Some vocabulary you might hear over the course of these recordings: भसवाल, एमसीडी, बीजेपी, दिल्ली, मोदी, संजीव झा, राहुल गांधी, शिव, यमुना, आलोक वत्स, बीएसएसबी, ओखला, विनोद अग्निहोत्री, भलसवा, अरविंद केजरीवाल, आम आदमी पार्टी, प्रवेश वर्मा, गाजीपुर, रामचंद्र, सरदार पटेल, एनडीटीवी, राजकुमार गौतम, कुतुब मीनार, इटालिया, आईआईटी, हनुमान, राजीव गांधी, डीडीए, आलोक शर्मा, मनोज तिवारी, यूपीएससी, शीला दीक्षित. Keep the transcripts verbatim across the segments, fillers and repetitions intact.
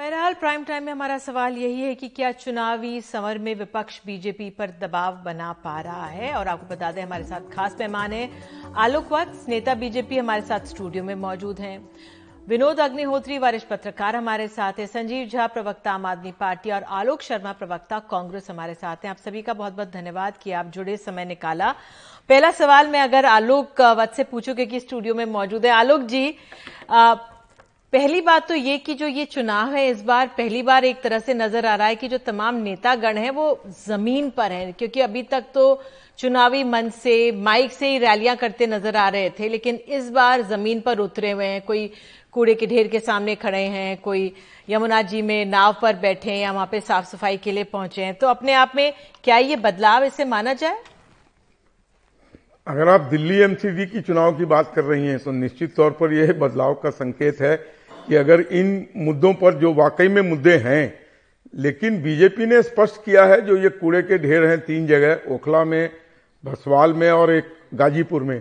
बहरहाल prime time में हमारा सवाल यही है कि क्या चुनावी समर में विपक्ष बीजेपी पर दबाव बना पा रहा है। और आपको बता दें हमारे साथ खास मेहमान हैं आलोक वत्स, नेता बीजेपी, हमारे साथ स्टूडियो में मौजूद हैं। विनोद अग्निहोत्री, वरिष्ठ पत्रकार, हमारे साथ हैं। संजीव झा, प्रवक्ता आम आदमी पार्टी, और आलोक शर्मा, प्रवक्ता कांग्रेस, हमारे साथ हैं। आप सभी का बहुत बहुत धन्यवाद कि आप जुड़े, समय निकाला। पहला सवाल मैं अगर आलोक वत्स से पूछूंगी कि स्टूडियो में मौजूद है। आलोक जी, आ, पहली बात तो ये कि जो ये चुनाव है इस बार पहली बार एक तरह से नजर आ रहा है कि जो तमाम नेतागण हैं वो जमीन पर हैं, क्योंकि अभी तक तो चुनावी मंच से, माइक से ही रैलियां करते नजर आ रहे थे, लेकिन इस बार जमीन पर उतरे हुए हैं। कोई कूड़े के ढेर के सामने खड़े हैं, कोई यमुना जी में नाव पर बैठे हैं या वहां पे साफ सफाई के लिए पहुंचे हैं। तो अपने आप में क्या ये बदलाव इसे माना जाए? अगर आप दिल्ली एमसीडी की चुनाव की बात कर रही हैं तो निश्चित तौर पर यह बदलाव का संकेत है कि अगर इन मुद्दों पर, जो वाकई में मुद्दे हैं, लेकिन बीजेपी ने स्पष्ट किया है, जो ये कूड़े के ढेर हैं तीन जगह, ओखला में, भसवाल में और एक गाजीपुर में,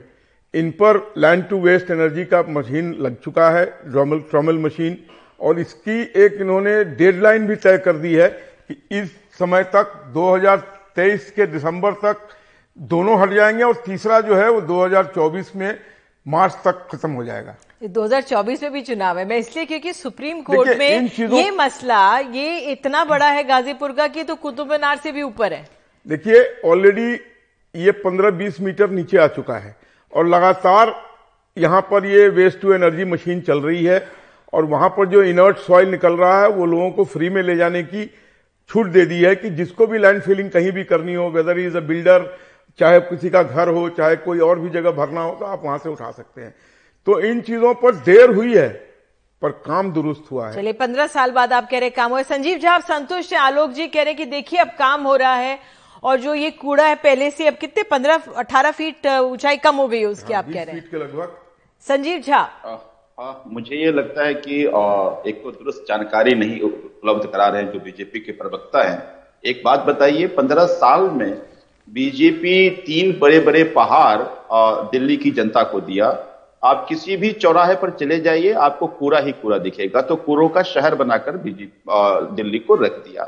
इन पर लैंड टू वेस्ट एनर्जी का मशीन लग चुका है, ड्रॉमल ट्रॉमल मशीन, और इसकी एक इन्होंने डेडलाइन भी तय कर दी है कि इस समय तक दो हज़ार तेईस के दिसंबर तक दोनों हट जाएंगे और तीसरा जो है वो दो हज़ार चौबीस में मार्च तक खत्म हो जाएगा। दो हज़ार चौबीस में भी चुनाव है, मैं इसलिए क्योंकि सुप्रीम कोर्ट में ये मसला ये इतना बड़ा है गाजीपुर का कि तो कुतुब मीनार से भी ऊपर है। देखिए, ऑलरेडी ये पंद्रह बीस मीटर नीचे आ चुका है और लगातार यहाँ पर ये वेस्ट टू एनर्जी मशीन चल रही है और वहां पर जो इनर्ट सॉइल निकल रहा है वो लोगों को फ्री में ले जाने की छूट दे दी है कि जिसको भी लैंड फिलिंग कहीं भी करनी हो, वेदर इज अ बिल्डर, चाहे किसी का घर हो, चाहे कोई और भी जगह भरना हो, तो आप वहां से उठा सकते हैं। तो इन चीजों पर देर हुई है पर काम दुरुस्त हुआ है। चलिए, पंद्रह साल बाद आप कह रहे काम हुआ। संजीव जी, आप संतुष्ट हैं? आलोक जी कह रहे कि देखिए अब काम हो रहा है और जो ये कूड़ा है पहले से अब कितने पंद्रह अठारह फीट ऊंचाई कम हो गई है उसकी, आप कह रहे हैं बीस फीट के लगभग। संजीव झा, मुझे ये लगता है कि आ, एक तो दुरुस्त जानकारी नहीं उपलब्ध करा रहे हैं जो बीजेपी के प्रवक्ता हैं। एक बात बताइए, पंद्रह साल में बीजेपी तीन बड़े बड़े पहाड़ आ, दिल्ली की जनता को दिया। आप किसी भी चौराहे पर चले जाइए आपको कूड़ा ही कूड़ा दिखेगा। तो कूड़ों का शहर बनाकर बीजेपी दिल्ली को रख दिया।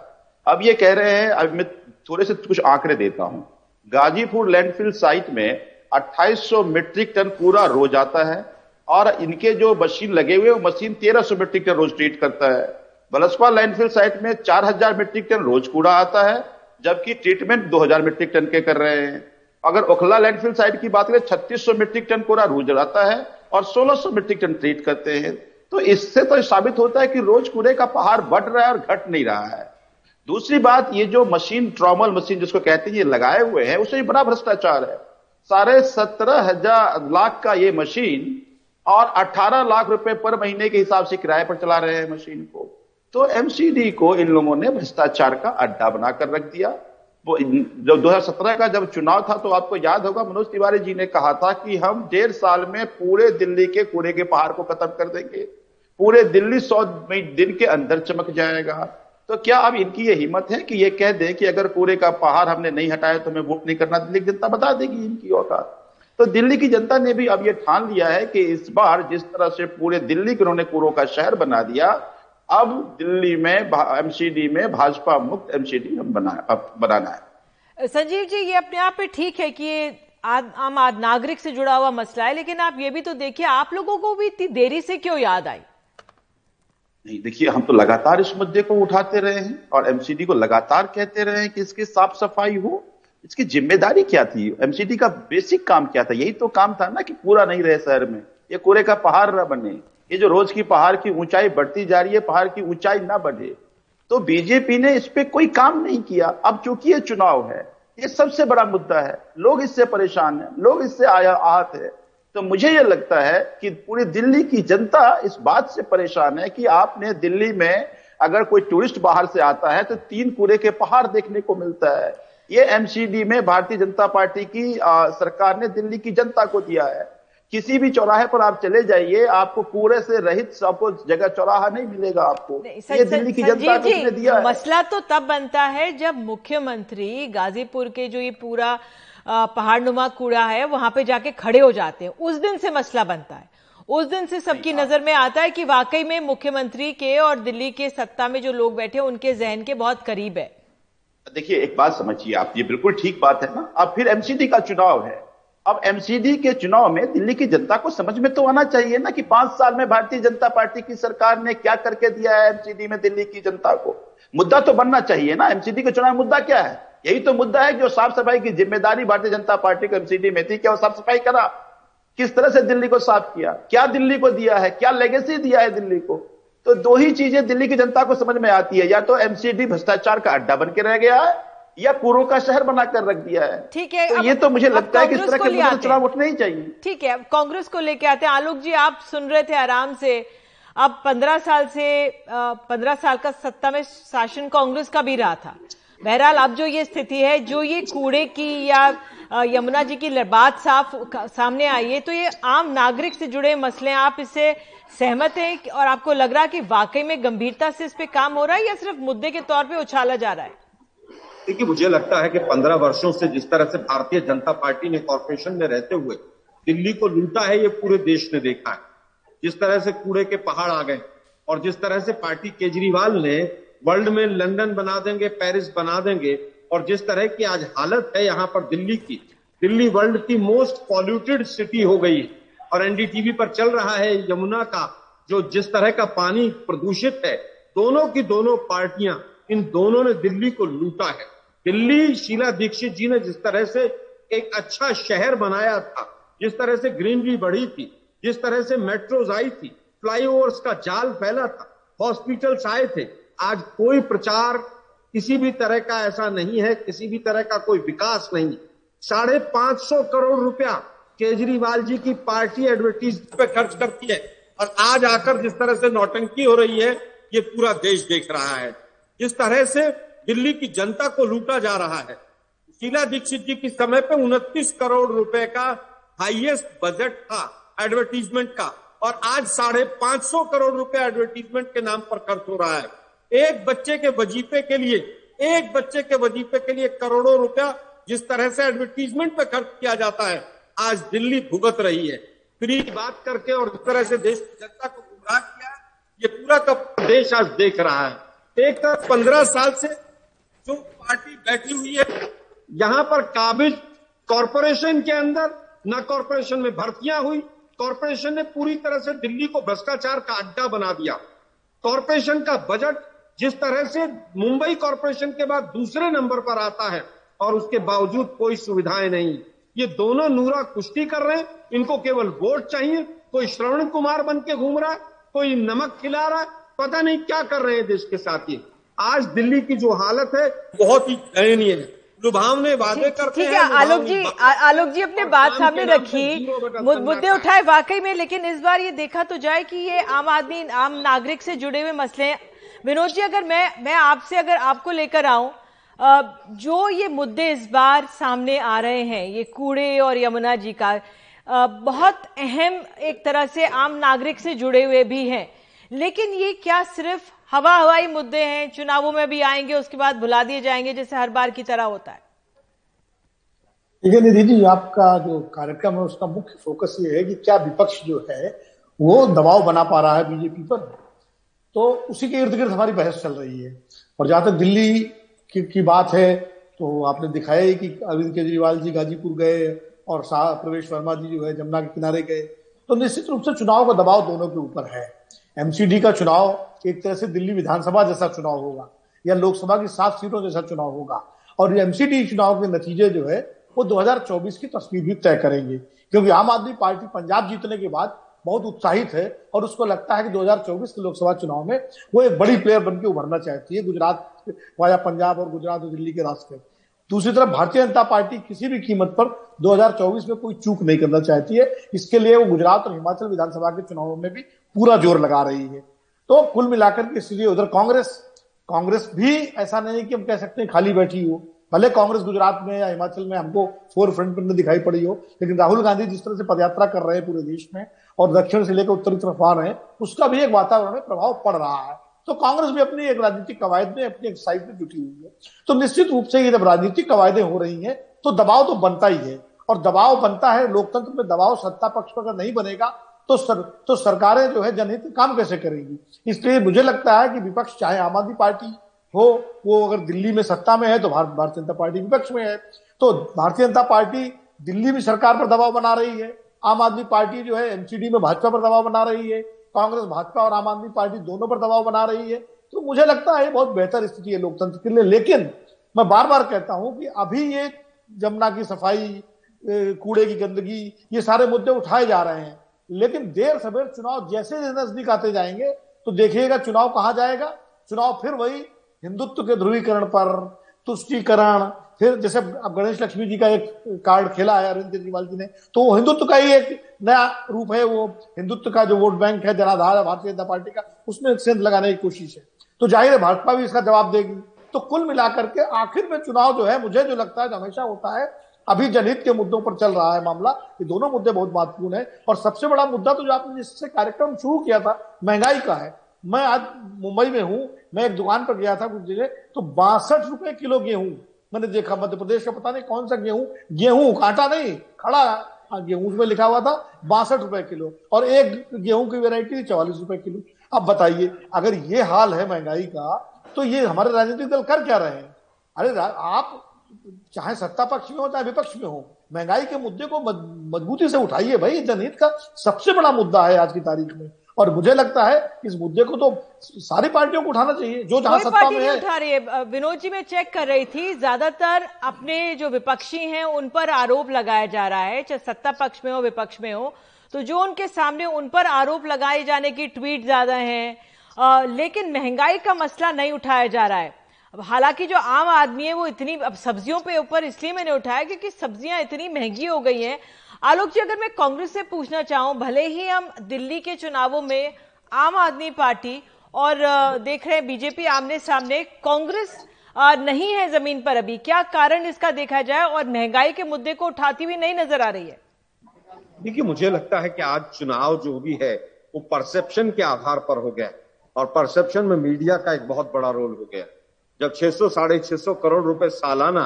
अब ये कह रहे हैं, अब मैं थोड़े से कुछ आंकड़े देता हूं। गाजीपुर लैंडफिल साइट में अट्ठाईस सौ मीट्रिक टन कूड़ा रोज आता है और इनके जो मशीन लगे हुए वो मशीन तेरह सौ मीट्रिक टन रोज ट्रीट करता है। भलसवा लैंडफिल साइट में चार हज़ार मीट्रिक टन रोज कूड़ा आता है, जबकि ट्रीटमेंट दो हज़ार मीट्रिक टन के कर रहे हैं। अगर ओखला लैंडफिल साइट की बात करें, छत्तीस सौ मीट्रिक टन कूड़ा रोज आता है और सोलह सौ मीट्रिक टन ट्रीट करते हैं। तो इससे तो साबित होता है कि रोज कूड़े का पहाड़ बढ़ रहा है और घट नहीं रहा है। दूसरी बात, ये जो मशीन, ट्रॉमल मशीन जिसको कहते हैं, ये लगाए हुए हैं, उससे बड़ा भ्रष्टाचार है। साढ़े सत्रह हजार लाख का ये मशीन और अठारह लाख रुपए पर महीने के हिसाब से किराए पर चला रहे हैं मशीन को। तो एमसीडी को इन लोगों ने भ्रष्टाचार का अड्डा बनाकर रख दिया। वो जब दो हज़ार सत्रह का जब चुनाव था तो आपको याद होगा मनोज तिवारी जी ने कहा था कि हम डेढ़ साल में पूरे दिल्ली के कूड़े के पहाड़ को खत्म कर देंगे, पूरे दिल्ली सौ दिन के अंदर चमक जाएगा। तो क्या अब इनकी ये हिम्मत है कि ये कह दें कि अगर कूड़े का पहाड़ हमने नहीं हटाया तो हमें वोट नहीं करना? दिल्ली की जनता बता देगी इनकी औकात। तो दिल्ली की जनता ने भी अब ये ठान लिया है कि इस बार जिस तरह से पूरे दिल्ली को उन्होंने कूड़ों का शहर बना दिया, अब दिल्ली में एमसीडी में भाजपा मुक्त एमसीडी बनाना है। संजीव जी, ये अपने आप पे ठीक है कि ये आम आदमी नागरिक से जुड़ा हुआ मसला है, लेकिन आप ये भी तो देखिए आप लोगों को भी इतनी देरी से क्यों याद आई? नहीं, देखिए, हम तो लगातार इस मुद्दे को उठाते रहे हैं और एमसीडी को लगातार कहते रहे हैं कि इसकी साफ सफाई हो। इसकी जिम्मेदारी क्या थी? एमसीडी का बेसिक काम क्या था? यही तो काम था ना कि पूरा नहीं रहे शहर में, ये कूड़े का पहाड़ ना बने, ये जो रोज की पहाड़ की ऊंचाई बढ़ती जा रही है, पहाड़ की ऊंचाई ना बढ़े। तो बीजेपी ने इस पर कोई काम नहीं किया। अब चूंकि ये चुनाव है, ये सबसे बड़ा मुद्दा है, लोग इससे परेशान है, लोग इससे आया आहत है। तो मुझे ये लगता है कि पूरी दिल्ली की जनता इस बात से परेशान है कि आपने दिल्ली में अगर कोई टूरिस्ट बाहर से आता है तो तीन कूड़े के पहाड़ देखने को मिलता है। ये एमसीडी में भारतीय जनता पार्टी की आ, सरकार ने दिल्ली की जनता को दिया है। किसी भी चौराहे पर आप चले जाइए आपको कूड़े से रहित सबको जगह चौराहा नहीं मिलेगा आपको। सं, ये दिल्ली की जनता को उसने दिया है। मसला तो तब बनता है जब मुख्यमंत्री गाजीपुर के जो ये पूरा पहाड़नुमा कूड़ा है वहां पे जाके खड़े हो जाते हैं, उस दिन से मसला बनता है। उस दिन से सबकी नजर में आता है कि वाकई में मुख्यमंत्री के और दिल्ली के सत्ता में जो लोग बैठे हैं उनके जहन के बहुत करीब है। देखिए, एक बात समझिए आप, ये बिल्कुल ठीक बात है ना। अब फिर एमसीडी का चुनाव है। अब एमसीडी के चुनाव में दिल्ली की जनता को समझ में तो आना चाहिए ना कि पांच साल में भारतीय जनता पार्टी की सरकार ने क्या करके दिया है एमसीडी में दिल्ली की जनता को। मुद्दा तो बनना चाहिए ना, एमसीडी के चुनाव मुद्दा क्या है? यही तो मुद्दा है कि जो साफ सफाई की जिम्मेदारी भारतीय जनता पार्टी को एमसीडी में थी, क्या वो साफ सफाई करा? किस तरह से दिल्ली को साफ किया? क्या दिल्ली को दिया है? क्या लेगेसी दिया है दिल्ली को? तो दो ही चीजें दिल्ली की जनता को समझ में आती है, या तो एमसीडी भ्रष्टाचार का अड्डा बन के रह गया है या पूर्व का शहर बनाकर रख दिया है। ठीक है, तो ये तो मुझे लगता है कि इस तरह के मुद्दे चुनाव उठने ही चाहिए। ठीक है, अब कांग्रेस को लेके आते हैं। आलोक जी, आप सुन रहे थे आराम से। अब पंद्रह साल से पंद्रह साल का सत्ता में शासन कांग्रेस का भी रहा था। बहरहाल अब जो ये स्थिति है, जो ये कूड़े की या यमुना जी की बात साफ सामने आई है, तो ये आम नागरिक से जुड़े मसले हैं, आप इससे सहमत हैं और आपको लग रहा है कि वाकई में गंभीरता से इस पे काम हो रहा है या सिर्फ मुद्दे के तौर पे उछाला जा रहा है? देखिए, मुझे लगता है कि पंद्रह वर्षों से जिस तरह से भारतीय जनता पार्टी ने कॉरपोरेशन में रहते हुए दिल्ली को लूटा है, ये पूरे देश ने देखा है। जिस तरह से कूड़े के पहाड़ आ गए और जिस तरह से पार्टी केजरीवाल ने वर्ल्ड में लंदन बना देंगे, पेरिस बना देंगे, और जिस तरह की आज हालत है यहाँ पर दिल्ली की, दिल्ली वर्ल्ड की मोस्ट पॉल्यूटेड सिटी हो गई। और एनडीटीवी पर चल रहा है यमुना का, जो जिस तरह का पानी प्रदूषित है, दोनों की दोनों पार्टियां, इन दोनों ने दिल्ली को लूटा है। दिल्ली शीला दीक्षित जी ने जिस तरह से एक अच्छा शहर बनाया था, जिस तरह से ग्रीनरी बढ़ी थी, जिस तरह से मेट्रोज आई थी, फ्लाईओवर्स का जाल फैला था, हॉस्पिटल्स आए थे, आज कोई प्रचार किसी भी तरह का ऐसा नहीं है, किसी भी तरह का कोई विकास नहीं। साढ़े पांच सौ करोड़ रुपया केजरीवाल जी की पार्टी एडवर्टीज पे खर्च करती है और आज आकर जिस तरह से नौटंकी हो रही है, ये पूरा देश देख रहा है। जिस तरह से दिल्ली की जनता को लूटा जा रहा है, शीला दीक्षित जी के समय पे उनतीस करोड़ रुपए का हाईएस्ट बजट था एडवर्टीजमेंट का, और आज साढ़े पांच सौ करोड़ रुपया एडवर्टीजमेंट के नाम पर खर्च हो रहा है। एक बच्चे के वजीफे के लिए एक बच्चे के वजीफे के लिए करोड़ों रुपया जिस तरह से एडवर्टीजमेंट पे खर्च किया जाता है, आज दिल्ली भुगत रही है। फ्री बात करके और इस तरह से देश की जनता को गुमराह किया, ये पूरा का देश आज देख रहा है। एक तरफ पंद्रह साल से जो पार्टी बैठी हुई है यहाँ पर काबिज कॉरपोरेशन के अंदर, न कॉरपोरेशन में भर्तियां हुई, कॉरपोरेशन ने पूरी तरह से दिल्ली को भ्रष्टाचार का अड्डा बना दिया। कॉरपोरेशन का बजट जिस तरह से मुंबई कॉरपोरेशन के बाद दूसरे नंबर पर आता है और उसके बावजूद कोई सुविधाएं नहीं। ये दोनों नूरा कुश्ती कर रहे हैं, इनको केवल वोट चाहिए। कोई श्रवण कुमार बन के घूम रहा है, कोई नमक खिला रहा है, पता नहीं क्या कर रहे हैं देश के साथ। ये आज दिल्ली की जो हालत है बहुत ही दयनीय है। लुभावने वादे करते हैं। आलोक जी, आलोक जी अपने बात सामने रखी, मुद्दे उठाए वाकई में, लेकिन इस बार ये देखा तो जाए कि ये आम आदमी आम नागरिक से जुड़े हुए मसले हैं। विनोद जी, अगर मैं मैं आपसे अगर आपको लेकर आऊं, जो ये मुद्दे इस बार सामने आ रहे हैं, ये कूड़े और यमुना जी का, बहुत अहम एक तरह से आम नागरिक से जुड़े हुए भी हैं, लेकिन ये क्या सिर्फ हवा हवाई मुद्दे हैं, चुनावों में भी आएंगे उसके बाद भुला दिए जाएंगे जैसे हर बार की तरह होता है? ठीक है निधि जी, आपका जो कार्यक्रम है उसका मुख्य फोकस ये है कि क्या विपक्ष जो है वो दबाव बना पा रहा है बीजेपी पर, तो उसी के इर्द गिर्द हमारी बहस चल रही है। और जहां तक दिल्ली की, की बात है, तो आपने दिखाया है कि अरविंद केजरीवाल जी गाजीपुर गए और प्रवेश वर्मा जी जो है यमुना के किनारे गए, तो निश्चित रूप से चुनाव का दबाव दोनों के ऊपर है। एमसीडी का चुनाव एक तरह से दिल्ली विधानसभा जैसा चुनाव होगा या लोकसभा की सात सीटों जैसा चुनाव होगा, और ये एमसीडी चुनाव के नतीजे जो है वो दो हज़ार चौबीस की तस्वीर भी तय करेंगे, क्योंकि आम आदमी पार्टी पंजाब जीतने के बाद बहुत उत्साहित है और उसको लगता है कि दो हज़ार चौबीस के लोकसभा चुनाव में वो एक बड़ी प्लेयर बनकर उभरना चाहती है, गुजरात या पंजाब और गुजरात और दिल्ली के रास्ते। दूसरी तरफ भारतीय जनता पार्टी किसी भी कीमत पर दो हज़ार चौबीस में कोई चूक नहीं करना चाहती है, इसके लिए वो गुजरात और हिमाचल विधानसभा के चुनावों में भी पूरा जोर लगा रही है। तो कुल मिलाकर के इसलिए उधर कांग्रेस कांग्रेस भी ऐसा नहीं है कि हम कह सकते हैं खाली बैठी हो। भले कांग्रेस गुजरात में या हिमाचल में हमको फोर फ्रंट पर दिखाई पड़ी हो, लेकिन राहुल गांधी जिस तरह से पदयात्रा कर रहे हैं पूरे देश में और दक्षिण से लेकर उत्तर की तरफ आ रहे हैं, उसका भी एक वातावरण में प्रभाव पड़ रहा है। तो कांग्रेस भी अपनी एक राजनीतिक कवायद में, अपनी एक साइड में जुटी हुई है। तो निश्चित रूप से ये जब राजनीतिक कवायदें हो रही हैं तो दबाव तो बनता ही है, और दबाव बनता है लोकतंत्र में। दबाव सत्ता पक्ष पर अगर नहीं बनेगा तो सर तो सरकारें जो है जनहित काम कैसे करेगी। इसलिए मुझे लगता है कि विपक्ष, चाहे आम आदमी पार्टी हो, वो अगर दिल्ली में सत्ता में है तो भार, भारतीय जनता पार्टी विपक्ष में है, तो भारतीय जनता पार्टी दिल्ली में सरकार पर दबाव बना रही है, आम आदमी पार्टी जो है एमसीडी में भाजपा पर दबाव बना रही है, कांग्रेस भाजपा और आम आदमी पार्टी दोनों पर दबाव बना रही है। तो मुझे लगता है बहुत बेहतर स्थिति है लोकतंत्र के लिए। लेकिन मैं बार बार कहता हूं कि अभी ये यमुना की सफाई, कूड़े की गंदगी, ये सारे मुद्दे उठाए जा रहे हैं, लेकिन देर सवेर चुनाव जैसे जैसे नजदीक आते जाएंगे तो देखिएगा चुनाव कहाँ जाएगा। चुनाव फिर वही हिंदुत्व के ध्रुवीकरण पर, तुष्टीकरण, फिर जैसे अब गणेश लक्ष्मी जी का एक कार्ड खेला है अरविंद केजरीवाल जी ने, तो वो हिंदुत्व का ही एक नया रूप है। वो हिंदुत्व का जो वोट बैंक है, जनाधार है भारतीय जनता पार्टी का, उसमें सेंध लगाने की कोशिश है, तो जाहिर है भाजपा भी इसका जवाब देगी। तो कुल मिलाकर के आखिर में चुनाव जो है, मुझे जो लगता है हमेशा होता है, अभी जनहित के मुद्दों पर चल रहा है मामला। ये दोनों मुद्दे बहुत महत्वपूर्ण है। और सबसे बड़ा मुद्दा तो जो आपने जिससे कार्यक्रम शुरू किया था, महंगाई का है। मैं आज मुंबई में हूँ, मैं एक दुकान पर गया था कुछ जगह, तो बासठ रुपए किलो गेहूं मैंने देखा, मध्य प्रदेश का पता नहीं कौन सा गेहूं, गेहूं आटा नहीं, खड़ा गेहूं उसमें लिखा हुआ था बासठ रुपए किलो, और एक गेहूं की वेराइटी चौवालीस रुपए किलो। अब बताइए, अगर ये हाल है महंगाई का, तो ये हमारे राजनीतिक दल कर क्या रहे हैं? अरे आप चाहे सत्ता पक्ष में हो चाहे विपक्ष में हो, महंगाई के मुद्दे को मजबूती से उठाइए भाई। जनहित का सबसे बड़ा मुद्दा है आज की तारीख में, और मुझे लगता है इस मुद्दे को तो सारी पार्टियों को उठाना चाहिए, जो जहां सत्ता में है। उठा रही है। विनोद जी, मैं चेक कर रही थी, ज्यादातर अपने जो विपक्षी हैं उन पर आरोप लगाया जा रहा है, चाहे सत्ता पक्ष में हो विपक्ष में हो, तो जो उनके सामने उन पर आरोप लगाए जाने की ट्वीट ज्यादा है, लेकिन महंगाई का मसला नहीं उठाया जा रहा है। अब हालांकि जो आम आदमी है वो इतनी, अब सब्जियों पे ऊपर इसलिए मैंने उठाया क्योंकि सब्जियां इतनी महंगी हो गई हैं। आलोक जी, अगर मैं कांग्रेस से पूछना चाहूं, भले ही हम दिल्ली के चुनावों में आम आदमी पार्टी और देख रहे हैं बीजेपी आमने सामने, कांग्रेस नहीं है जमीन पर अभी, क्या कारण इसका देखा जाए, और महंगाई के मुद्दे को उठाती हुई नहीं नजर आ रही है? देखिए, मुझे लगता है कि आज चुनाव जो भी है वो परसेप्शन के आधार पर हो गया, और परसेप्शन में मीडिया का एक बहुत बड़ा रोल हो गया। जब छह सौ साढ़े छह सौ करोड़ रुपए सालाना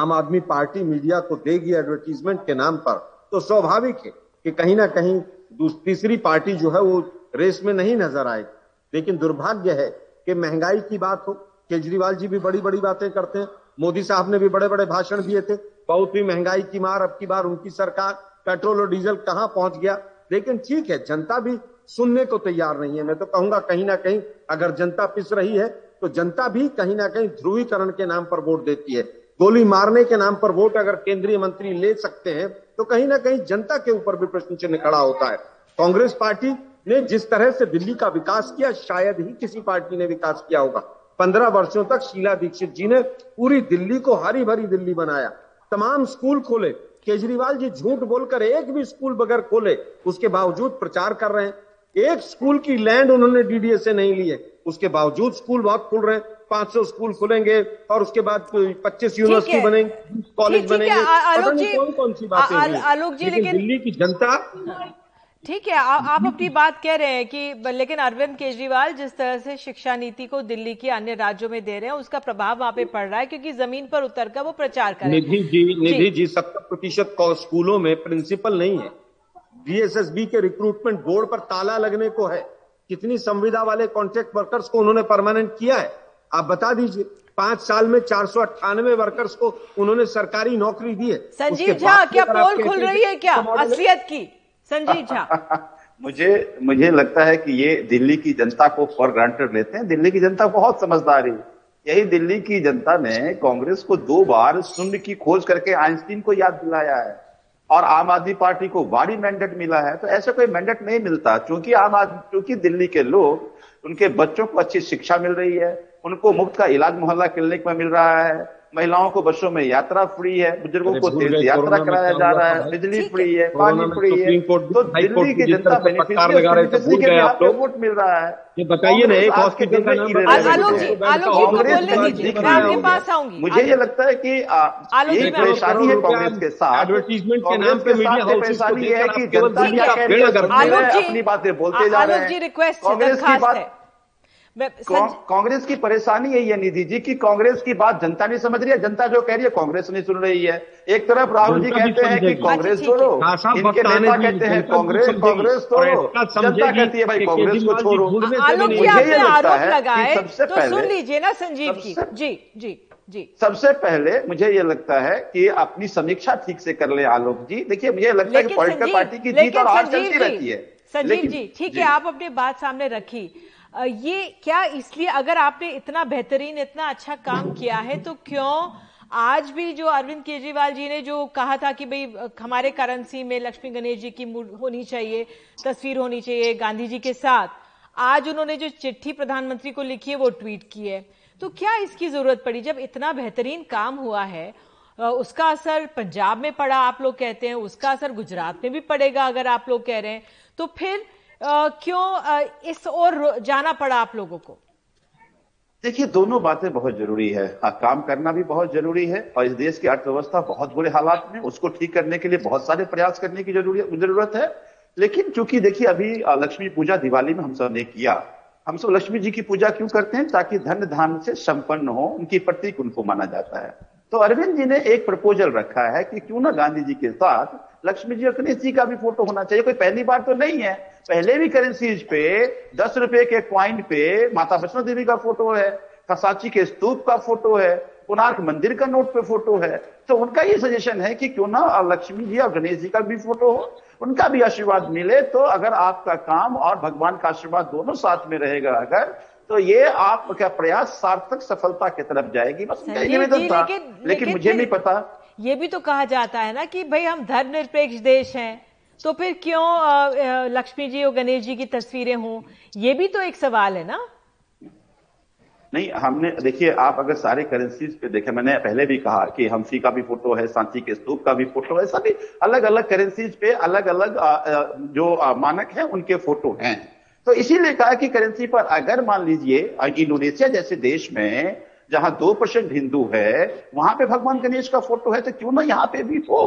आम आदमी पार्टी मीडिया को देगी एडवर्टीजमेंट के नाम पर, तो स्वाभाविक है कि कहीं ना कहीं तीसरी पार्टी जो है वो रेस में नहीं नजर आएगी। लेकिन दुर्भाग्य है कि महंगाई की बात हो, केजरीवाल जी भी बड़ी बड़ी बातें करते हैं, मोदी साहब ने भी बड़े बड़े भाषण दिए थे, बहुत ही महंगाई की मार, अब की बार उनकी सरकार, पेट्रोल और डीजल कहाँ पहुंच गया। लेकिन ठीक है, जनता भी सुनने को तैयार नहीं है। मैं तो कहूंगा कहीं ना कहीं अगर जनता पिस रही है तो जनता भी कहीं ना कहीं ध्रुवीकरण के नाम पर वोट देती है। गोली मारने के नाम पर वोट अगर केंद्रीय मंत्री ले सकते हैं तो कहीं ना कहीं जनता के ऊपर भी प्रश्न चिन्ह खड़ा होता है। कांग्रेस पार्टी ने जिस तरह से दिल्ली का विकास किया, शायद ही किसी पार्टी ने विकास किया होगा। पंद्रह वर्षों तक शीला दीक्षित जी ने पूरी दिल्ली को हरी भरी दिल्ली बनाया, तमाम स्कूल खोले। केजरीवाल जी झूठ बोलकर एक भी स्कूल बगैर खोले, उसके बावजूद प्रचार कर रहे हैं। एक स्कूल की लैंड उन्होंने डीडीए से नहीं ली है, उसके बावजूद स्कूल बहुत खुल रहे हैं। पाँच सौ स्कूल खुलेंगे और उसके बाद पच्चीस यूनिवर्सिटी बनेंगे, कॉलेज बनेंगे, पता नहीं कौन कौन सी बातें हैं। आलोक जी, लेकिन दिल्ली की जनता, ठीक है आ, आप अपनी बात कह रहे हैं कि, लेकिन अरविंद केजरीवाल जिस तरह से शिक्षा नीति को दिल्ली के अन्य राज्यों में दे रहे हैं, उसका प्रभाव वहाँ पे पड़ रहा है, क्योंकि जमीन पर उतर कर वो प्रचार कर रहे हैं। निधि जी निधि जी सत्तर प्रतिशत स्कूलों में प्रिंसिपल नहीं है, बीएसएसबी के रिक्रूटमेंट बोर्ड पर ताला लगने को है। कितनी संविदा वाले कॉन्ट्रैक्ट वर्कर्स को उन्होंने परमानेंट किया है, आप बता दीजिए। पांच साल में चार सौ अट्ठानवे वर्कर्स को उन्होंने सरकारी नौकरी दी है। संजीव झा, क्या पोल खुल रही है क्या असलियत की? संजीव झा, मुझे मुझे लगता है कि ये दिल्ली की जनता को फॉर ग्रांटेड लेते हैं। दिल्ली की जनता बहुत समझदार है। यही दिल्ली की जनता ने कांग्रेस को दो बार शून्य की खोज करके आइंस्टीन को याद दिलाया है, और आम आदमी पार्टी को वारी मैंडेट मिला है। तो ऐसा कोई मैंडेट नहीं मिलता, क्योंकि आम आदमी क्योंकि दिल्ली के लोग, उनके बच्चों को अच्छी शिक्षा मिल रही है, उनको मुफ्त का इलाज मोहल्ला क्लिनिक में मिल रहा है, महिलाओं को बसों में यात्रा फ्री है, बुजुर्गों को तीर्थ यात्रा कराया जा रहा है, बिजली फ्री है, पानी फ्री है। तो दिल्ली की जनता बेनिफिशियरी वोट मिल रहा है। बताइए ना, एक हॉस्पिटल में मुझे ये लगता है कि ये परेशानी है कांग्रेस के साथ, एडवर्टीजमेंट के नाम पे मीडिया परेशानी है कि जनता अपनी बातें बोलते जा रहे हैं। कांग्रेस की बात कांग्रेस की परेशानी है ये निधि जी कि कांग्रेस की बात जनता नहीं समझ रही है, जनता जो कह रही है कांग्रेस नहीं सुन रही है। एक तरफ राहुल जी कहते हैं कि कांग्रेस छोड़ो, इनके नेता कहते हैं कांग्रेस कांग्रेस छोड़ो, जनता कहती है भाई कांग्रेस को छोड़ो। आलोक जी आपने आरोप लगाए तो सुन लीजिए ना संजीव जी। जी जी जी सबसे पहले मुझे ये लगता है कि अपनी समीक्षा ठीक से कर ले आलोक जी। देखिए मुझे लगता है कि पॉलिटिकल पार्टी की जीत और हार चलती रहती है। संजीव जी ठीक है, आप अपनी बात सामने रखी। ये क्या इसलिए अगर आपने इतना बेहतरीन इतना अच्छा काम किया है तो क्यों आज भी जो अरविंद केजरीवाल जी ने जो कहा था कि भाई हमारे करेंसी में लक्ष्मी गणेश जी की होनी चाहिए, तस्वीर होनी चाहिए गांधी जी के साथ, आज उन्होंने जो चिट्ठी प्रधानमंत्री को लिखी है वो ट्वीट की है, तो क्या इसकी जरूरत पड़ी जब इतना बेहतरीन काम हुआ है? उसका असर पंजाब में पड़ा आप लोग कहते हैं, उसका असर गुजरात में भी पड़ेगा अगर आप लोग कह रहे हैं, तो फिर Uh, क्यों uh, इस ओर जाना पड़ा आप लोगों को? देखिए दोनों बातें बहुत जरूरी है, काम करना भी बहुत जरूरी है और इस देश की अर्थव्यवस्था बहुत बुरे हालात में, उसको ठीक करने के लिए बहुत सारे प्रयास करने की जरूरत है। लेकिन चूंकि देखिए अभी लक्ष्मी पूजा दिवाली में हम सब ने किया, हम सब लक्ष्मी जी की पूजा क्यों करते हैं? ताकि धन धान से संपन्न हो, उनकी प्रतीक उनको माना जाता है। तो अरविंद जी ने एक प्रपोजल रखा है कि क्यों ना गांधी जी के साथ लक्ष्मी जी और गणेश जी का भी फोटो होना चाहिए। कोई पहली बार तो नहीं है, पहले भी करेंसीज पे दस रुपए के क्वाइन पे माता वैष्णो देवी का फोटो है, कसाची के स्तूप का फोटो है, कोणार्क मंदिर का नोट पे फोटो है। तो उनका ये सजेशन है कि क्यों ना लक्ष्मी जी और गणेश जी का भी फोटो हो, उनका भी आशीर्वाद मिले। तो अगर आपका काम और भगवान का आशीर्वाद दोनों साथ में रहेगा अगर, तो ये आपका प्रयास सार्थक सफलता की तरफ जाएगी। बस निवेदन था। लेकिन मुझे नहीं पता, ये भी तो कहा जाता है ना कि भाई हम धर्मनिरपेक्ष देश हैं, तो फिर क्यों लक्ष्मी जी और गणेश जी की तस्वीरें हों? ये भी तो एक सवाल है ना। नहीं, हमने देखिए आप अगर सारे करेंसीज पे देखें, मैंने पहले भी कहा कि हम्फी का भी फोटो है, सांची के स्तूप का भी फोटो है, सभी अलग अलग करेंसीज पे अलग अलग जो मानक है उनके फोटो हैं। तो इसीलिए कहा कि करेंसी पर अगर मान लीजिए इंडोनेशिया जैसे देश में जहां दो परसेंट हिंदू है, वहां पे भगवान गणेश का फोटो है, तो क्यों ना यहाँ पे भी हो?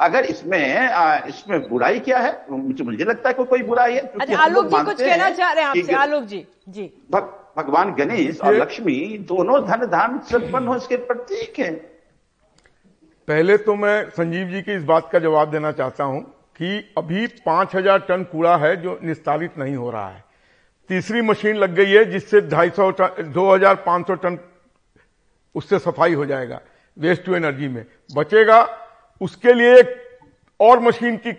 अगर इसमें आ, इसमें बुराई क्या है? मुझे लगता है कोई कोई बुराई है। अच्छा, आलोक जी कुछ कहना चाह रहे हैं आपसे। आलोक जी जी भग, भगवान गणेश और लक्ष्मी दोनों धन धान संपन्न हो, इसके प्रतीक है। पहले तो मैं संजीव जी की इस बात का जवाब देना चाहता हूं कि अभी पांच हजार टन कूड़ा है जो निस्तारित नहीं हो रहा है। तीसरी मशीन लग गई है जिससे ढाई सौ दो हजार पांच सौ टन उससे सफाई हो जाएगा, वेस्ट टू एनर्जी में बचेगा। उसके लिए एक और मशीन की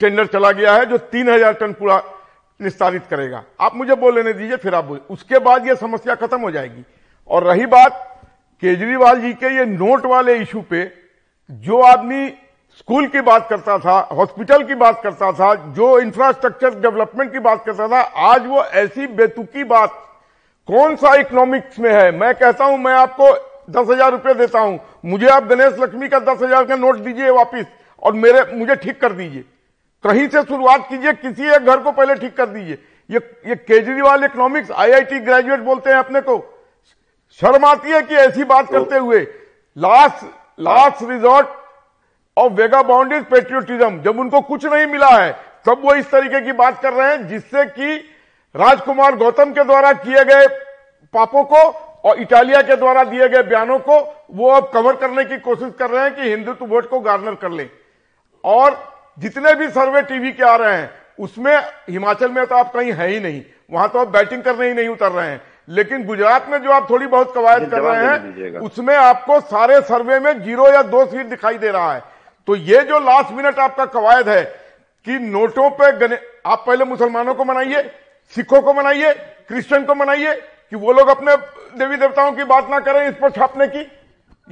टेंडर चला गया है जो तीन हजार टन पूरा निस्तारित करेगा। आप मुझे बोल लेने दीजिए, फिर आप उसके बाद ये समस्या खत्म हो जाएगी। और रही बात केजरीवाल जी के ये नोट वाले इशू पे, जो आदमी स्कूल की बात करता था, हॉस्पिटल की बात करता था, जो इंफ्रास्ट्रक्चर डेवलपमेंट की बात करता था, आज वो ऐसी बेतुकी बात कौन सा इकोनॉमिक्स में है? मैं कहता हूं मैं आपको दस हजार रुपये देता हूं, मुझे आप गणेश लक्ष्मी का दस हजार का नोट दीजिए वापस और मेरे मुझे ठीक कर दीजिए। कहीं से शुरुआत कीजिए, किसी एक घर को पहले ठीक कर दीजिए। ये ये केजरीवाल इकोनॉमिक्स, आईआईटी ग्रेजुएट बोलते हैं अपने को। शर्म आती है कि ऐसी बात करते हुए। Last last resort of vagabond is patriotism. जब उनको कुछ नहीं मिला है तब वो इस तरीके की बात कर रहे हैं, जिससे कि राजकुमार गौतम के द्वारा किए गए पापों को और इटालिया के द्वारा दिए गए बयानों को वो अब कवर करने की कोशिश कर रहे हैं कि हिंदुत्व वोट को गार्नर कर ले। और जितने भी सर्वे टीवी के आ रहे हैं उसमें हिमाचल में तो आप कहीं है ही नहीं, वहां तो आप बैटिंग करने ही नहीं उतर रहे हैं। लेकिन गुजरात में जो आप थोड़ी बहुत कवायद कर रहे हैं उसमें आपको सारे सर्वे में जीरो या दो सीट दिखाई दे रहा है। तो ये जो लास्ट मिनट आपका कवायद है कि नोटों पर आप पहले मुसलमानों को मनाइए, सिखों को मनाइए, क्रिश्चियन को मनाइए कि वो लोग अपने देवी देवताओं की बात ना करें, इस पर छापने की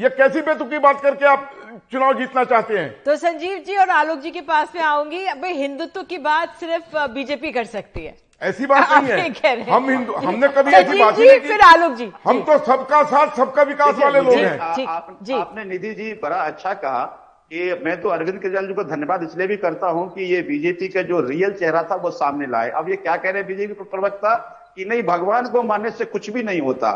ये कैसी बेतुकी बात करके आप चुनाव जीतना चाहते हैं? तो संजीव जी और आलोक जी के पास में आऊंगी। अब हिंदुत्व की बात सिर्फ बीजेपी कर सकती है, ऐसी बात नहीं है। हम हिंदू, हमने कभी ऐसी बात नहीं की। फिर आलोक जी, हम तो सबका साथ सबका विकास वाले लोग हैं। आपने निधि जी बड़ा अच्छा कहा कि मैं तो अरविंद केजरीवाल जी को धन्यवाद इसलिए भी करता हूं कि ये बीजेपी का जो रियल चेहरा था वो सामने लाए। अब ये क्या कह रहे हैं बीजेपी प्रवक्ता कि नहीं भगवान को मानने से कुछ भी नहीं होता,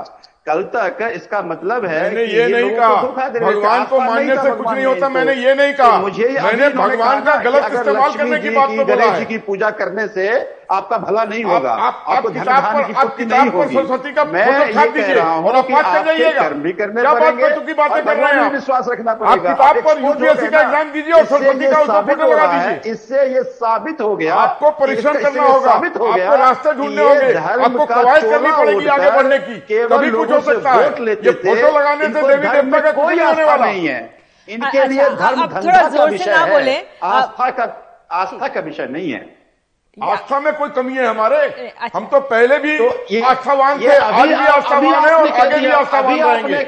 कल तक इसका मतलब है मैंने ये नहीं कहा भगवान को मानने से कुछ नहीं होता, मैंने ये नहीं कहा। मुझे भगवान का गलत इस्तेमाल करने की बात, गणेश जी की पूजा करने से आपका भला नहीं होगा, आपको धन की शक्ति नहीं होगी। मैं ये कह रहा हूँ कि आपके कर्म भी करने पड़ेंगे और भगवान में विश्वास रखना पड़ेगा। आप किताब पर यूपीएससी का एग्जाम दीजिए और सरस्वती का उसको फोटो लगा दीजिए। इससे ये साबित हो गया, आपको परीक्षण करना होगा, आपको रास्ता ढूंढने होंगे, आपको कवायद करनी पड़ेगी आगे बढ़ने की। कभी कुछ हो सकता है, ये फोटो लगाने से देवी देवता का कोई होने वाला नहीं है। इनके लिए धर्म धंधा का विषय है, आस्था का आस्था का विषय नहीं है। आस्था में कोई कमी है हमारे? अच्छा। हम तो पहले भी तो आस्थावान थे, आज भी आस्थावान है और आगे भी आस्थावान रहेंगे,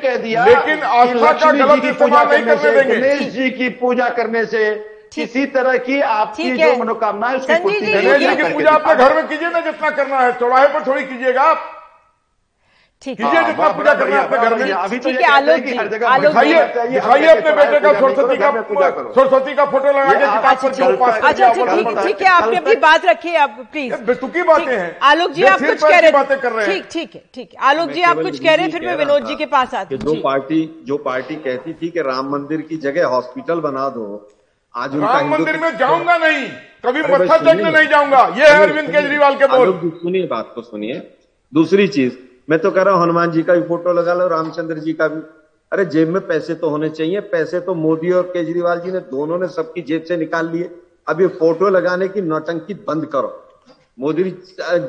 लेकिन आस्था का गलत इस्तेमाल नहीं करने देंगे। गणेश जी की पूजा करने से किसी तरह की आपकी जो मनोकामना है उसकी पूर्ति होगी। गणेश जी की पूजा अपने घर में कीजिए ना, जितना करना है, चौराहे पर थोड़ी कीजिएगा आप, कीजिए जितना पूजा करना अपने घर में। अभी तो हर जगह दिखाइए दिखाइए अपने बेटे का सरस्वती का सरस्वती का फोटो लगा के किताब पर जो पास। अच्छा ठीक ठीक है, आपने अपनी बात रखी, आप प्लीज। बेतुकी बातें हैं आलोक जी, आप कुछ कह रहे हैं। ठीक ठीक है ठीक है आलोक जी, आप कुछ कह रहे हैं, फिर मैं विनोद जी के पास आती हूँ। जो पार्टी जो पार्टी कहती थी कि राम मंदिर की जगह हॉस्पिटल बना दो, आज राम मंदिर में जाऊंगा नहीं, कभी पत्थर देखने नहीं जाऊंगा, ये है अरविंद केजरीवाल के बोल। सुनिए बात को सुनिए। दूसरी चीज, मैं तो कह रहा हूँ हनुमान जी का भी फोटो लगा लो, रामचंद्र जी का भी। अरे जेब में पैसे तो होने चाहिए, पैसे तो मोदी और केजरीवाल जी ने दोनों ने सबकी जेब से निकाल लिए। अब ये फोटो लगाने की नौटंकी बंद करो। मोदी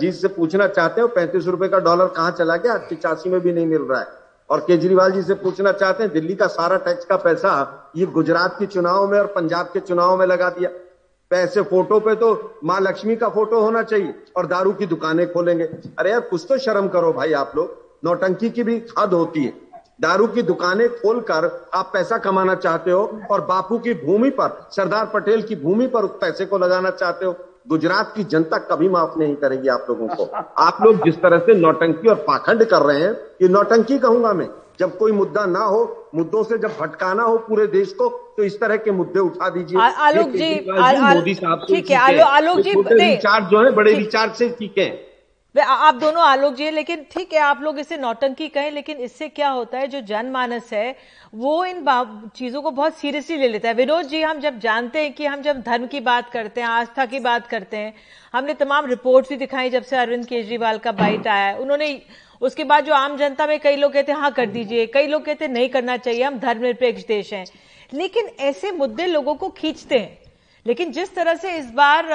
जी से पूछना चाहते हो पैंतीस रुपए का डॉलर कहाँ चला गया, पिचासी में भी नहीं मिल रहा है। और केजरीवाल जी से पूछना चाहते हैं दिल्ली का सारा टैक्स का पैसा ये गुजरात के चुनाव में और पंजाब के चुनाव में लगा दिया। पैसे फोटो पे तो माँ लक्ष्मी का फोटो होना चाहिए और दारू की दुकानें खोलेंगे। अरे यार कुछ तो शर्म करो भाई, आप लोग नौटंकी की भी हद होती है। दारू की दुकानें खोलकर आप पैसा कमाना चाहते हो और बापू की भूमि पर, सरदार पटेल की भूमि पर उस पैसे को लगाना चाहते हो। गुजरात की जनता कभी माफ नहीं करेगी आप लोगों को। आप लोग जिस तरह से नौटंकी और पाखंड कर रहे हैं, ये नौटंकी कहूंगा मैं। जब कोई मुद्दा ना हो, मुद्दों से जब भटकाना हो पूरे देश को, तो इस तरह के मुद्दे उठा दीजिए। आलोक जी, मोदी साहब ठीक है, आलोक जी रिचार्ज जो है बड़े रिचार्ज से ठीक है, आप दोनों आलोक जी, लेकिन ठीक है आप लोग इसे नौटंकी कहें, लेकिन इससे क्या होता है, जो जनमानस है वो इन चीजों को बहुत सीरियसली ले लेता है। विनोद जी, हम जब जानते हैं कि हम जब धर्म की बात करते हैं, आस्था की बात करते हैं, हमने तमाम रिपोर्ट्स भी दिखाई जब से अरविंद केजरीवाल का बाइट आया है। उन्होंने उसके बाद जो आम जनता में कई लोग कहते हैं हाँ कर दीजिए, कई लोग कहते हैं नहीं करना चाहिए, हम धर्मनिरपेक्ष देश हैं, लेकिन ऐसे मुद्दे लोगों को खींचते हैं। लेकिन जिस तरह से इस बार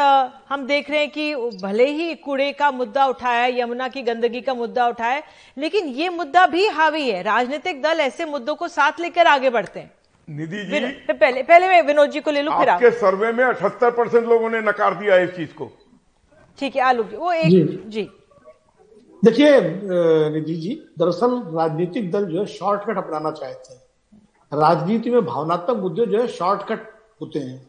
हम देख रहे हैं कि भले ही कूड़े का मुद्दा उठाया, यमुना की गंदगी का मुद्दा उठाया, लेकिन ये मुद्दा भी हावी है। राजनीतिक दल ऐसे मुद्दों को साथ लेकर आगे बढ़ते हैं। निधि जी, पहले पहले मैं विनोद जी को ले लूं, फिर आपके सर्वे में अठहत्तर परसेंट लोगों ने नकार दिया इस चीज को। ठीक है आलोक जी, वो एक जी देखिए निधि जी, दरअसल राजनीतिक दल जो है शॉर्टकट अपनाना चाहते हैं। राजनीति में भावनात्मक मुद्दे जो है शॉर्टकट होते हैं,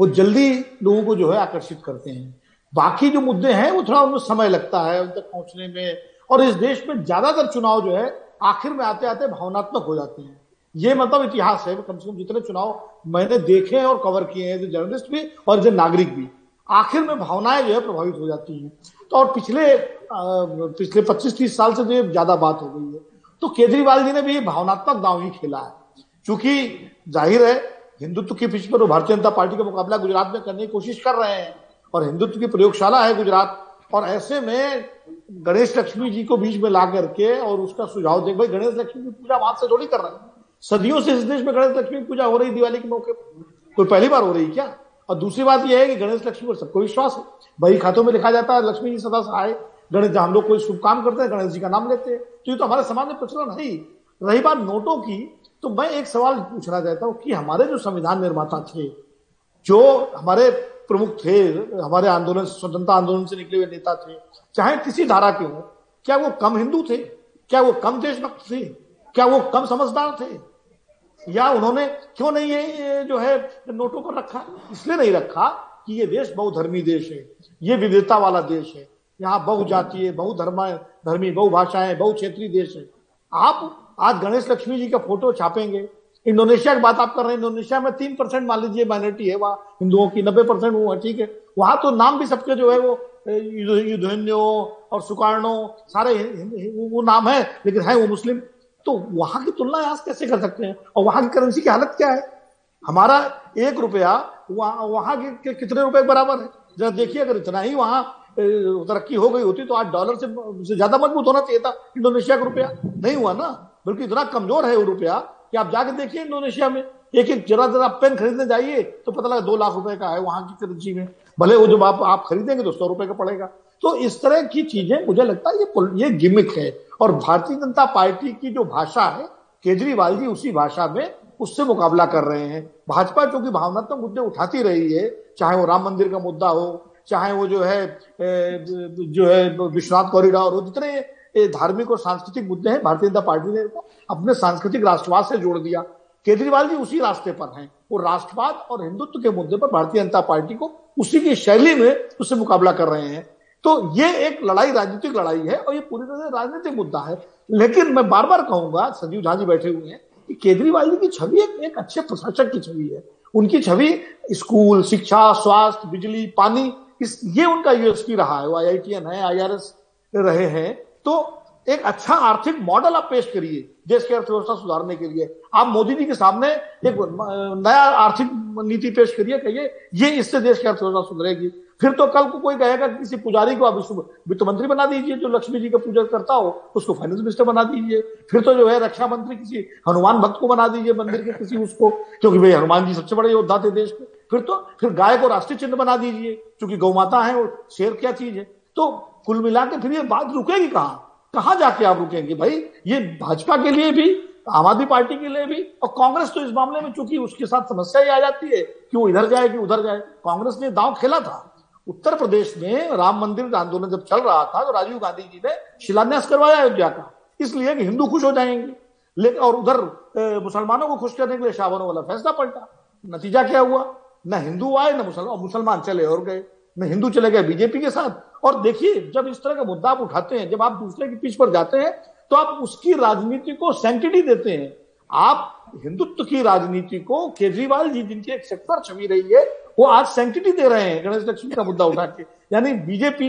वो जल्दी लोगों को जो है आकर्षित करते हैं। बाकी जो मुद्दे हैं वो थोड़ा उनको समय लगता है उन तक पहुंचने में, और इस देश में ज्यादातर चुनाव जो है आखिर में आते आते भावनात्मक हो जाते हैं। ये मतलब इतिहास है, कम से कम जितने चुनाव मैंने देखे हैं और कवर किए हैं, जो जर्नलिस्ट भी और जो नागरिक भी, आखिर में भावनाएं जो है प्रभावित हो जाती हैं। तो और पिछले पिछले पच्चीस तीस साल से तो ये ज्यादा बात हो गई है। तो केजरीवाल जी ने भी भावनात्मक दांव ही खेला है, क्योंकि जाहिर है हिंदुत्व के पीछे पर वो भारतीय जनता पार्टी का मुकाबला गुजरात में करने की कोशिश कर रहे हैं, और हिंदुत्व की प्रयोगशाला है गुजरात। और ऐसे में गणेश लक्ष्मी जी को बीच में ला करके और उसका सुझाव देख, भाई गणेश लक्ष्मी की पूजा वहां से थोड़ी कर रहे हैं, सदियों से इस देश में गणेश लक्ष्मी की पूजा हो रही, दिवाली के मौके पर कोई पहली बार हो रही क्या? और दूसरी बात यह है कि गणेश लक्ष्मी पर सबको विश्वास है, बही खातों में लिखा जाता है लक्ष्मी जी सदा आए गणेश, हम लोग कोई शुभ काम करते हैं गणेश जी का नाम लेते हैं, तो ये तो हमारे समाज में प्रचलन है ही। रही बात नोटों की, तो मैं एक सवाल पूछना चाहता हूं कि हमारे जो संविधान निर्माता थे, जो हमारे प्रमुख थे, हमारे आंदोलन स्वतंत्रता आंदोलन से निकले हुए नेता थे, चाहे किसी धारा के हो, क्या वो कम हिंदू थे? क्या वो कम देशभक्त थे? क्या वो कम समझदार थे? या उन्होंने क्यों नहीं ये जो है नोटों पर रखा? इसलिए नहीं रखा कि ये देश बहुधर्मी देश है, ये विविधता वाला देश है, यहाँ बहुजातीय बहुधर्मी बहुभाषाएं बहुक्षेत्रीय देश है। आप आज गणेश लक्ष्मी जी का फोटो छापेंगे, इंडोनेशिया की बात आप कर रहे हैं, इंडोनेशिया में तीन परसेंट मान लीजिए माइनॉरिटी है वहां हिंदुओं की, नब्बे परसेंट वो है, ठीक है, वहां तो नाम भी सबके जो है वो युधन्यो और सुकार्णो सारे वो नाम है, लेकिन है वो मुस्लिम। तो वहां की तुलना यहाँ कैसे कर सकते हैं? और वहां की करेंसी की हालत क्या है? हमारा एक रुपया वहां वहां के कितने रुपए बराबर है? जरा देखिए, अगर इतना ही वहां तरक्की हो गई होती तो आज डॉलर से, से ज्यादा मजबूत होना चाहिए था इंडोनेशिया का रुपया, नहीं हुआ ना, बल्कि इतना कमजोर है वो रुपया कि आप जाके देखिए इंडोनेशिया में एक एक जरा जरा पेन खरीदने जाइए तो पता लगा दो लाख रुपए का है वहां की करेंसी में, भले वो जब आप, आप खरीदेंगे तो सौ रुपए का पड़ेगा। तो इस तरह की चीजें मुझे लगता है ये ये गिमिक है, और भारतीय जनता पार्टी की जो भाषा है केजरीवाल जी उसी भाषा में उससे मुकाबला कर रहे हैं। भाजपा चूंकि भावनात्मक मुद्दे उठाती रही है, चाहे वो राम मंदिर का मुद्दा हो, चाहे वो जो है जो है विश्वनाथ कॉरिडोर हो, जितने धार्मिक और सांस्कृतिक मुद्दे हैं भारतीय जनता पार्टी ने इनको अपने सांस्कृतिक राष्ट्रवाद से जोड़ दिया। केजरीवाल जी उसी रास्ते पर हैं, वो राष्ट्रवाद और हिंदुत्व के मुद्दे पर भारतीय जनता पार्टी को उसी की शैली में उससे मुकाबला कर रहे हैं। तो ये एक लड़ाई राजनीतिक लड़ाई है और ये पूरी तरह से राजनीतिक मुद्दा है। लेकिन मैं बार बार कहूंगा, संजीव झा जी बैठे हुए हैं, कि केजरीवाल जी की छवि एक, एक अच्छे प्रशासक की छवि है। उनकी छवि स्कूल, शिक्षा, स्वास्थ्य, बिजली, पानी, इस ये उनका यूएसपी रहा है। वो आईआईटीएन है, आईआरएस रहे हैं। तो एक अच्छा आर्थिक मॉडल आप पेश करिए देश की अर्थव्यवस्था सुधारने के लिए। आप मोदी जी के सामने एक नया आर्थिक नीति पेश करिए, कहिए ये इससे देश की अर्थव्यवस्था सुधरेगी। फिर तो कल को कोई कहेगा कि किसी पुजारी को आप वित्त मंत्री बना दीजिए, जो लक्ष्मी जी का पूजा करता हो उसको फाइनेंस मिनिस्टर बना दीजिए। फिर तो जो है रक्षा मंत्री किसी हनुमान भक्त को बना दीजिए, मंदिर के किसी उसको, क्योंकि भाई हनुमान जी सबसे बड़े योद्धा थे देश के। फिर तो फिर गाय को राष्ट्रीय चिन्ह बना दीजिए, क्योंकि गौमाता है और शेर क्या चीज है। तो कुल मिला के फिर ये बात रुकेगी कहाँ, कहाँ जाके आप रुकेंगे भाई। ये भाजपा के लिए भी, आम आदमी पार्टी के लिए भी, और कांग्रेस तो इस मामले में चूंकि उसके साथ समस्या ही आ जाती है कि वो इधर जाए कि उधर जाए। कांग्रेस ने दांव खेला था उत्तर प्रदेश में, राम मंदिर आंदोलन जब चल रहा था तो राजीव गांधी जी ने शिलान्यास करवाया अयोध्या का, इसलिए कि हिंदू खुश हो जाएंगे, लेकिन और उधर मुसलमानों को खुश करने के लिए शाबन वाला फैसला पलटा। नतीजा क्या हुआ, न हिंदू आए न मुसलमान, मुसलमान चले और गए, न हिंदू चले गए बीजेपी के साथ। और देखिए, जब इस तरह का मुद्दा आप उठाते हैं, जब आप दूसरे के पीछ पर जाते हैं तो आप उसकी राजनीति को सैंक्टिटी देते हैं। आप हिंदुत्व की राजनीति को केजरीवाल जी जिनकी एक सेक्टर छवि रही है वो आज सैंक्टिटी दे रहे हैं गणेश लक्ष्मी का मुद्दा उठा के। यानी बीजेपी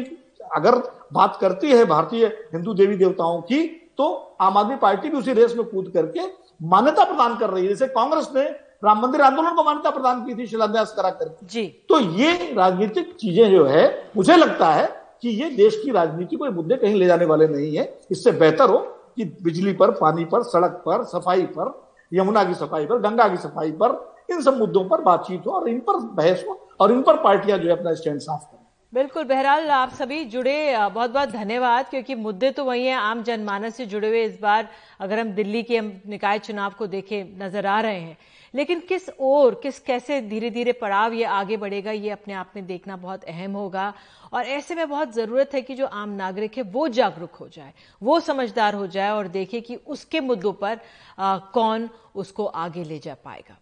अगर बात करती है भारतीय हिंदू देवी देवताओं की तो आम आदमी पार्टी भी उसी रेस में कूद करके मान्यता प्रदान कर रही है, जैसे कांग्रेस ने राम मंदिर आंदोलन को मान्यता प्रदान की थी शिलान्यास करा करके जी। तो ये राजनीतिक चीजें जो है, मुझे लगता है कि ये देश की राजनीति को मुद्दे कहीं ले जाने वाले नहीं है। इससे बेहतर हो कि बिजली पर, पानी पर, सड़क पर, सफाई पर, यमुना की सफाई पर, गंगा की सफाई पर, इन सब मुद्दों पर बातचीत हो और इन पर बहस हो और इन पर पार्टियां जो है अपना स्टैंड साफ करें। बिल्कुल, बहरहाल आप सभी जुड़े, बहुत बहुत धन्यवाद, क्योंकि मुद्दे तो वही हैं आम जनमानस से जुड़े हुए। इस बार अगर हम दिल्ली के निकाय चुनाव को देखें नजर आ रहे हैं, लेकिन किस ओर, किस कैसे धीरे धीरे पड़ाव ये आगे बढ़ेगा ये अपने आप में देखना बहुत अहम होगा। और ऐसे में बहुत ज़रूरत है कि जो आम नागरिक है वो जागरूक हो जाए, वो समझदार हो जाए और देखे कि उसके मुद्दों पर आ, कौन उसको आगे ले जा पाएगा।